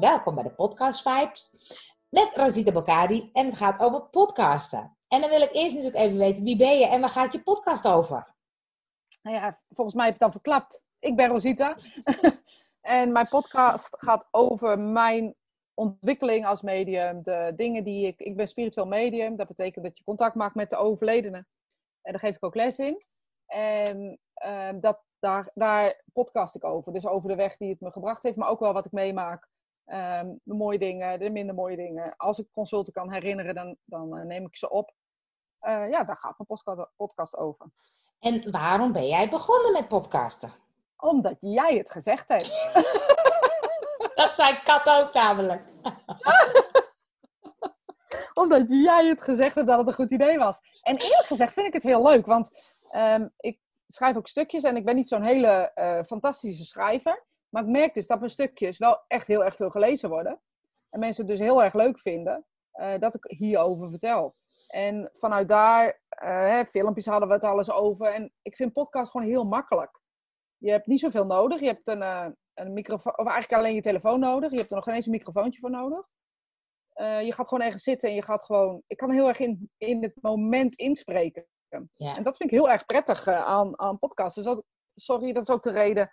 Welkom bij de Podcast Vibes met Rosita Belkadi en het gaat over podcasten. En dan wil ik eerst natuurlijk even weten, wie ben je en waar gaat je podcast over? Nou ja, volgens mij heb je het al verklapt. Ik ben Rosita en mijn podcast gaat over mijn ontwikkeling als medium. De dingen die ik ben spiritueel medium, dat betekent dat je contact maakt met de overledenen. En daar geef ik ook les in. En daar podcast ik over. Dus over de weg die het me gebracht heeft, maar ook wel wat ik meemaak. De mooie dingen, de minder mooie dingen. Als ik consulten kan herinneren, dan neem ik ze op. Daar gaat mijn podcast over. En waarom ben jij begonnen met podcasten? Omdat jij het gezegd hebt. Dat zei Kat ook namelijk. Omdat jij het gezegd hebt dat het een goed idee was. En eerlijk gezegd vind ik het heel leuk, want ik schrijf ook stukjes en ik ben niet zo'n hele fantastische schrijver. Maar ik merk dus dat mijn stukjes wel echt heel erg veel gelezen worden. En mensen het dus heel erg leuk vinden dat ik hierover vertel. En vanuit daar, filmpjes hadden we het alles over. En ik vind podcast gewoon heel makkelijk. Je hebt niet zoveel nodig. Je hebt een microfoon, of eigenlijk alleen je telefoon nodig. Je hebt er nog geen eens een microfoontje voor nodig. Je gaat gewoon ergens zitten en je gaat gewoon... Ik kan heel erg in het moment inspreken. Ja. En dat vind ik heel erg prettig aan podcasts. Dus dat is ook de reden...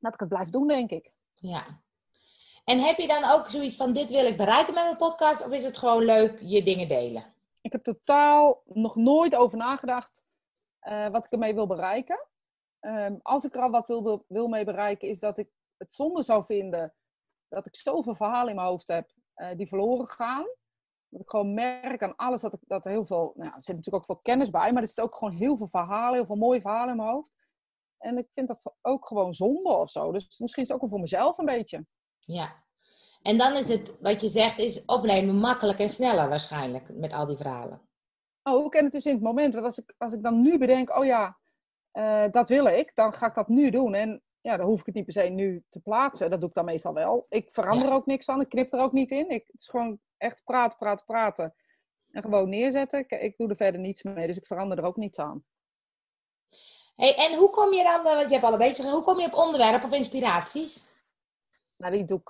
dat ik het blijf doen, denk ik. Ja. En heb je dan ook zoiets van, dit wil ik bereiken met mijn podcast? Of is het gewoon leuk je dingen delen? Ik heb totaal nog nooit over nagedacht wat ik ermee wil bereiken. Als ik er al wat wil mee bereiken, is dat ik het zonde zou vinden dat ik zoveel verhalen in mijn hoofd heb die verloren gaan. Dat ik gewoon merk aan alles dat er heel veel... Nou, er zit natuurlijk ook veel kennis bij, maar er zit ook gewoon heel veel verhalen, heel veel mooie verhalen in mijn hoofd. En ik vind dat ook gewoon zonde of zo. Dus misschien is het ook wel voor mezelf een beetje. Ja. En dan is het, wat je zegt, is opnemen makkelijk en sneller waarschijnlijk. Met al die verhalen. Ook. En het is in het moment. Want als ik dan nu bedenk, dat wil ik. Dan ga ik dat nu doen. En ja, dan hoef ik het niet per se nu te plaatsen. Dat doe ik dan meestal wel. Ik verander ook niks aan. Ik knip er ook niet in. Het is gewoon echt praten. En gewoon neerzetten. Ik doe er verder niets mee. Dus ik verander er ook niets aan. Hey, en hoe kom je dan, want je hebt al een beetje hoe kom je op onderwerp of inspiraties? Nou, die doe ik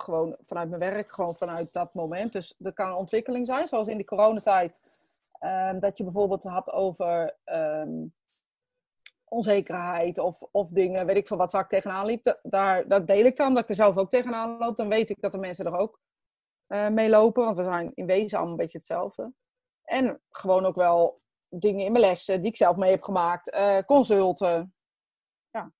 gewoon vanuit mijn werk, gewoon vanuit dat moment. Dus dat kan een ontwikkeling zijn, zoals in die coronatijd. Dat je bijvoorbeeld had over onzekerheid of dingen, weet ik veel wat, waar ik tegenaan liep. Dat deel ik dan, dat ik er zelf ook tegenaan loop. Dan weet ik dat de mensen er ook mee lopen, want we zijn in wezen allemaal een beetje hetzelfde. En gewoon ook wel... Dingen in mijn lessen die ik zelf mee heb gemaakt. Consulten. Ja,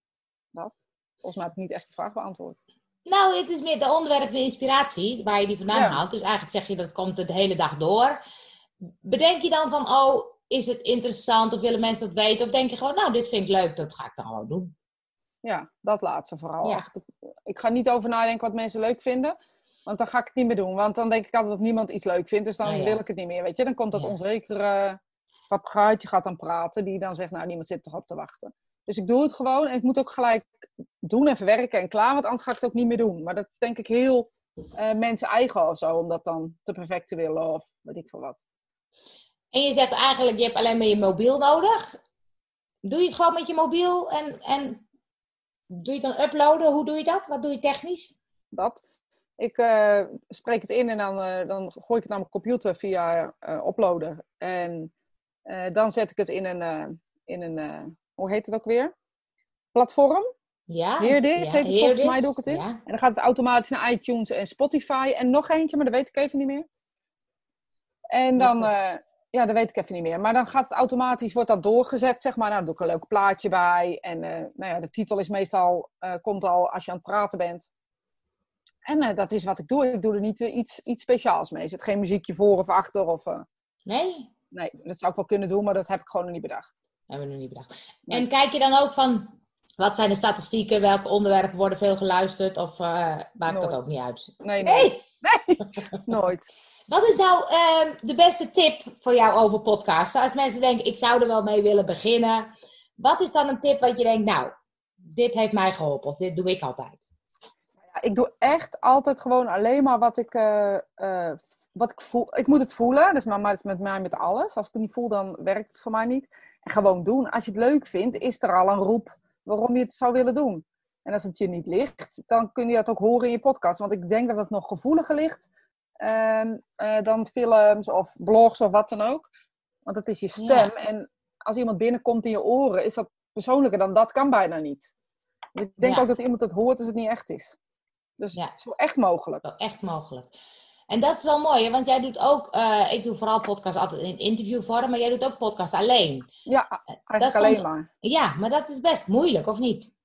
dat. Volgens mij heb ik niet echt je vraag beantwoord. Nou, het is meer de onderwerp, de inspiratie, waar je die vandaan haalt. Dus eigenlijk zeg je, dat komt de hele dag door. Bedenk je dan van, is het interessant of willen mensen dat weten? Of denk je gewoon, dit vind ik leuk, dat ga ik dan gewoon doen. Ja, dat laatste vooral. Ja. Ik ga niet over nadenken wat mensen leuk vinden. Want dan ga ik het niet meer doen. Want dan denk ik altijd dat niemand iets leuk vindt. Dus dan wil ik het niet meer, weet je. Dan komt dat onzekere... Papagaatje gaat dan praten, die dan zegt, niemand zit toch op te wachten. Dus ik doe het gewoon en ik moet ook gelijk doen en verwerken en klaar, want anders ga ik het ook niet meer doen. Maar dat is denk ik heel mensen eigen of zo, om dat dan te perfect te willen of weet ik veel wat. En je zegt eigenlijk, je hebt alleen maar je mobiel nodig. Doe je het gewoon met je mobiel en doe je het dan uploaden? Hoe doe je dat? Wat doe je technisch? Dat. Ik spreek het in en dan gooi ik het naar mijn computer via uploaden. En... dan zet ik het in een hoe heet het ook weer? Platform. Ja. Heerdis heet het volgens mij, doe ik het in. Ja. En dan gaat het automatisch naar iTunes en Spotify en nog eentje, maar dat weet ik even niet meer. En dan, dat weet ik even niet meer. Maar dan gaat het automatisch, wordt dat doorgezet, zeg maar. Nou, dan doe ik een leuk plaatje bij. En de titel is meestal, komt al als je aan het praten bent. En dat is wat ik doe. Ik doe er niet iets speciaals mee. Er zit geen muziekje voor of achter of... Nee. Nee, dat zou ik wel kunnen doen, maar dat heb ik gewoon nog niet bedacht. Nee. En kijk je dan ook van, wat zijn de statistieken? Welke onderwerpen worden veel geluisterd? Of maakt nooit. Dat ook niet uit? Nee. Nooit. Wat is nou de beste tip voor jou over podcasten? Als mensen denken, ik zou er wel mee willen beginnen. Wat is dan een tip wat je denkt, dit heeft mij geholpen. Of dit doe ik altijd. Ja, ik doe echt altijd gewoon alleen maar wat ik... wat ik voel, ik moet het voelen, dus maar het is met mij met alles. Als ik het niet voel, dan werkt het voor mij niet. En gewoon doen. Als je het leuk vindt, is er al een roep waarom je het zou willen doen. En als het je niet ligt, dan kun je dat ook horen in je podcast. Want ik denk dat het nog gevoeliger ligt dan films of blogs of wat dan ook. Want het is je stem. Ja. En als iemand binnenkomt in je oren, is dat persoonlijker dan dat kan bijna niet. Dus ik denk ook dat iemand het hoort als het niet echt is. Dus zo echt mogelijk. Zo echt mogelijk. En dat is wel mooi, hè? Want jij doet ook... ik doe vooral podcasts altijd in interviewvorm, maar jij doet ook podcasts alleen. Ja, eigenlijk alleen soms, maar. Ja, maar dat is best moeilijk, of niet?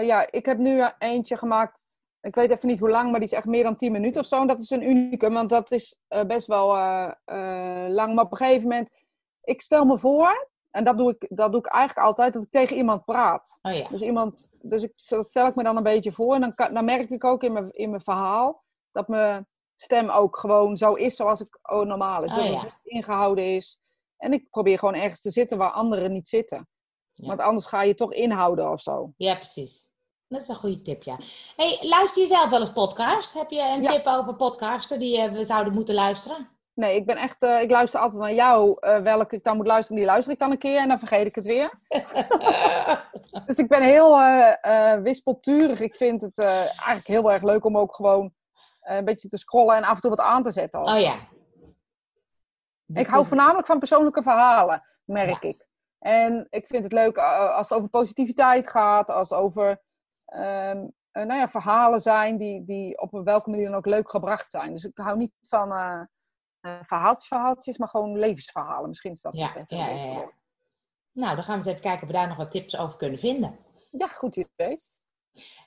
Ja, ik heb nu eentje gemaakt. Ik weet even niet hoe lang, maar die is echt meer dan 10 minuten of zo. En dat is een unicum, want dat is best wel lang. Maar op een gegeven moment... Ik stel me voor... En dat doe ik eigenlijk altijd, dat ik tegen iemand praat. Oh, ja. Dat stel ik me dan een beetje voor. En dan merk ik ook in mijn verhaal dat mijn stem ook gewoon zo is zoals ik normaal is. Dat het ingehouden is. En ik probeer gewoon ergens te zitten waar anderen niet zitten. Ja. Want anders ga je toch inhouden of zo. Ja, precies. Dat is een goede tip, ja. Hey, luister je zelf wel eens podcast? Heb je een tip over podcasten die we zouden moeten luisteren? Nee, ik ben echt... ik luister altijd naar jou. Welke ik dan moet luisteren, die luister ik dan een keer. En dan vergeet ik het weer. Dus ik ben heel wispelturig. Ik vind het eigenlijk heel erg leuk om ook gewoon een beetje te scrollen. En af en toe wat aan te zetten. Ook. Oh ja. Dus ik hou voornamelijk van persoonlijke verhalen, merk ik. En ik vind het leuk als het over positiviteit gaat. Als het over verhalen zijn die op welke manier dan ook leuk gebracht zijn. Dus ik hou niet van... verhaaltjes, maar gewoon levensverhalen. Misschien is dat het. Nou, dan gaan we eens even kijken of we daar nog wat tips over kunnen vinden. Ja, goed idee.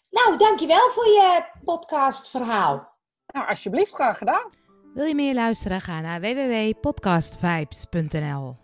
Nou, dankjewel voor je podcastverhaal. Nou, alsjeblieft, graag gedaan. Wil je meer luisteren? Ga naar www.podcastvibes.nl